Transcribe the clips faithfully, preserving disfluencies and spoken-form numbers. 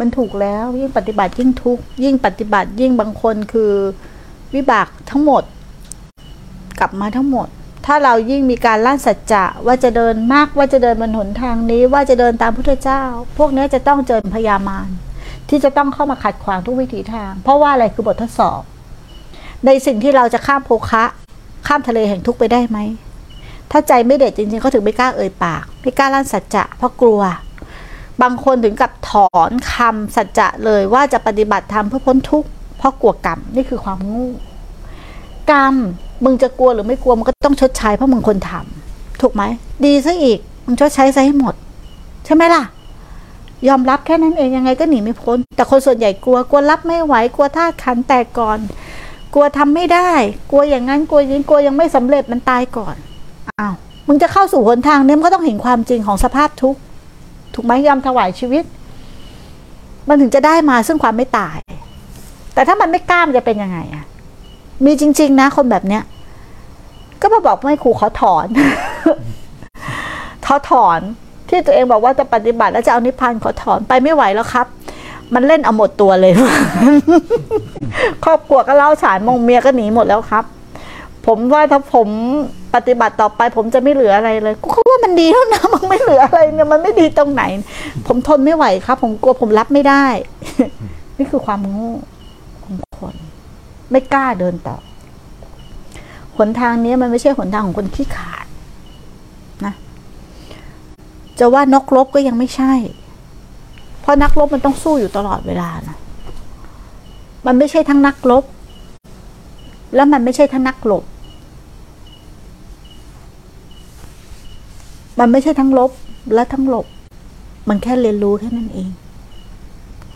มันถูกแล้วยิ่งปฏิบัติยิ่งทุกข์ยิ่งปฏิบัติยิ่งบางคนคือวิบากทั้งหมดกลับมาทั้งหมดถ้าเรายิ่งมีการลั่นสัจจะว่าจะเดินมากว่าจะเดินบนหนทางนี้ว่าจะเดินตามพุทธเจ้าพวกนี้จะต้องเจอพยามารที่จะต้องเข้ามาขัดขวางทุกวิถีทางเพราะว่าอะไรคือบททดสอบในสิ่งที่เราจะข้ามโภคะข้ามทะเลแห่งทุกข์ไปได้ไหมถ้าใจไม่เด็ดจริงๆเขาถึงไม่กล้าเอ่ยปากไม่กล้าลั่นสัจจะเพราะกลัวบางคนถึงกับถอนคำสัจจะเลยว่าจะปฏิบัติธรรมเพื่อพ้นทุกข์เพราะกลัวกรรมนี่คือความโง่กรรมมึงจะกลัวหรือไม่กลัวมันก็ต้องชดใช้เพราะมึงคนทำถูกไหมดีซะอีกมึงชดใช้ซะให้หมดใช่ไหมล่ะยอมรับแค่นั้นเองยังไงก็หนีไม่พ้นแต่คนส่วนใหญ่กลัวกลัวรับไม่ไหวกลัวธาตุขันธ์แตกก่อนกลัวทำไม่ได้กลัวอย่างนั้นกลัวยิ่งกลัวยังไม่สำเร็จมันตายก่อนอ้าวมึงจะเข้าสู่หนทางเนี่ยมันก็ต้องเห็นความจริงของสภาพทุกข์ถูกไหมยอมถวายชีวิตมันถึงจะได้มาซึ่งความไม่ตายแต่ถ้ามันไม่กล้ามันจะเป็นยังไงอ่ะมีจริงๆนะคนแบบเนี้ยก็มาบอกไม่ครูขอถอน ขอถอนที่ตัวเองบอกว่าจะปฏิบัติแล้วจะเอานิพพานขอถอนไปไม่ไหวแล้วครับมันเล่นเอาหมดตัวเลย ครอบครัวก็เล่าฉานมองเมียก็หนีหมดแล้วครับผมว่าถ้าผมปฏิบัติต่อไปผมจะไม่เหลืออะไรเลยกูคิดว่ามันดีแล้วนะมันไม่เหลืออะไรเนี่ยมันไม่ดีตรงไหนผมทนไม่ไหวครับผมกลัวผมรับไม่ได้ นี่คือความโง่ของคนไม่กล้าเดินต่อหนทางนี้มันไม่ใช่หนทางของคนขี้ขาดนะจะว่านกลบก็ยังไม่ใช่เพราะนักลบมันต้องสู้อยู่ตลอดเวลานะมันไม่ใช่ทั้งนักลบแล้วมันไม่ใช่ทั้งนักหลบมันไม่ใช่ทั้งลบและทั้งหลบมันแค่เรียนรู้แค่นั้นเอง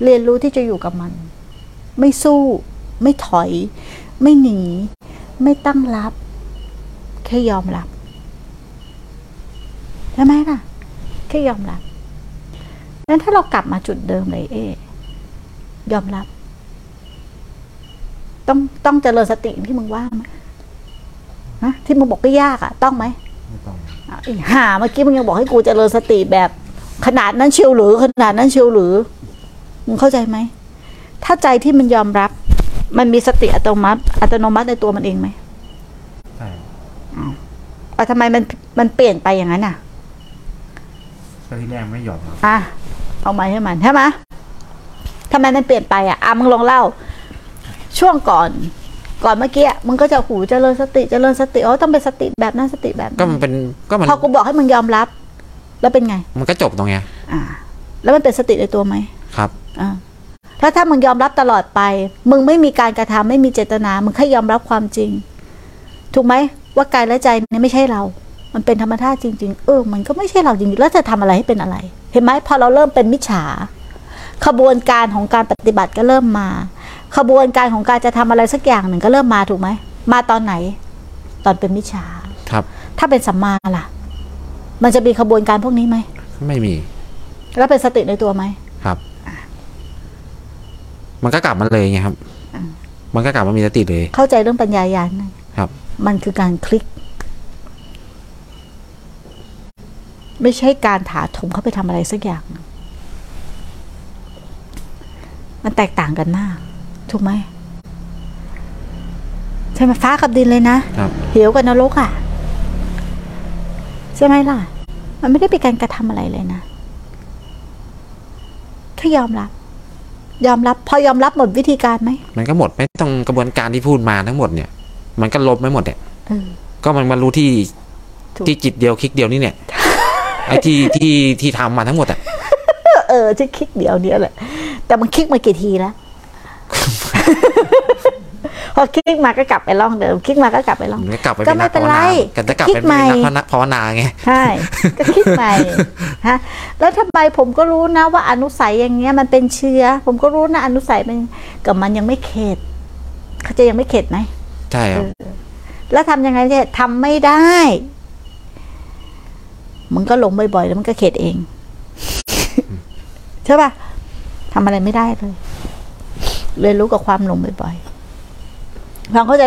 เรียนรู้ที่จะอยู่กับมันไม่สู้ไม่ถอยไม่หนีไม่ตั้งรับแค่ยอมรับใช่ไหมล่ะแค่ยอมรับงั้นถ้าเรากลับมาจุดเดิมเลยเอ๊ยอมรับต้องต้องเจริญสติที่มึงว่ามั้ยนะที่มึงบอกก็ยากอ่ะต้องไหมไม่ต้องอีห่าเมื่อกี้มึงยังบอกให้กูเจริญสติแบบขนาดนั้นเชียวหรือขนาดนั้นเชียวหรือมึงเข้าใจไหมถ้าใจที่มันยอมรับมันมีสติอัตโนมัติอัตโนมัติในตัวมันเองไหมใช่อ้าวแล้วทำไมมันมันเปลี่ยนไปอย่างนั้นอ่ะก็ที่แรกไม่ยอมอ่ะเอามาให้มันใช่ไหมทำไมมันเปลี่ยนไปอ่ะอ่ะมึงลองเล่าช่วงก่อนก่อนเมื่อกี้มึงก็จะหูเจริญสติเจริญสติอ๋อต้องเป็นสติแบบนั้นสติแบบก็มันเป็นก็มันพอกูบอกให้มึงยอมรับแล้วเป็นไงมันก็จบตรงเนี้ยอ่าแล้วมันเป็นสติในตัวไหมครับอ่าถ้าถ้ามึงยอมรับตลอดไปมึงไม่มีการกระทำไม่มีเจตนามึงแค่ยอมรับความจริงถูกไหมว่ากายและใจเนี่ยไม่ใช่เรามันเป็นธรรมชาติจริงๆเออมันก็ไม่ใช่เราจริงๆแล้วจะทำอะไรให้เป็นอะไรเห็นไหมพอเราเริ่มเป็นมิจฉาขบวนการของการปฏิบัติก็เริ่มมาขบวนการของการจะทำอะไรสักอย่างหนึ่งก็เริ่มมาถูกไหมมาตอนไหนตอนเป็นมิจฉาครับถ้าเป็นสัมมาล่ะมันจะมีขบวนการพวกนี้ไหมไม่มีแล้วเป็นสติในตัวไหมครับมันก็กลับมาเลยไงครับมันก็กลับมามีสติเลยเข้าใจเรื่องปัญญาญาณครับมันคือการคลิกไม่ใช่การถาถมเข้าไปทำอะไรสักอย่างมันแตกต่างกันมากถูกไหมใช่ไหมฟ้ากับดินเลยนะเหวกับนรกอ่ะใช่ไหมล่ะมันไม่ได้เป็นการกระทำอะไรเลยนะแค่ยอมรับยอมรับพอยอมรับหมดวิธีการไหมมันก็หมดไม่ต้องกระบวนการที่พูดมาทั้งหมดเนี่ยมันก็ลบไม่หมดเนี่ยก็มันมารู้ที่ที่จิตเดียวคลิกเดียวนี่เนี่ยไอ้ที่ที่ที่ทำมาทั้งหมดอ่ะเออที่คลิกเดียวเนี่ยแหละแต่มันคลิกมากี่ทีแล้วพอคลิกมาก็กลับไปล่องเดิมคลิกมาก็กลับไปล่องก็ไม่เป็นไรกันจะกลับไปเป็นนักภาวนาไงใช่ก็คลิกใหม่ฮะแล้วทำไมผมก็รู้นะว่าอนุสัยอย่างเงี้ยมันเป็นเชื้อผมก็รู้นะอนุสัยมันกับมันยังไม่เข็ดเขาจะยังไม่เข็ดไหมใช่ครับแล้วทำยังไงเนี่ยทำไม่ได้มันก็หลงบ่อยๆแล้วมันก็เข็ดเองใช่ป่ะทำอะไรไม่ได้เลยเรียนรู้กับความหลงบ่อยๆฟังเข้าใจ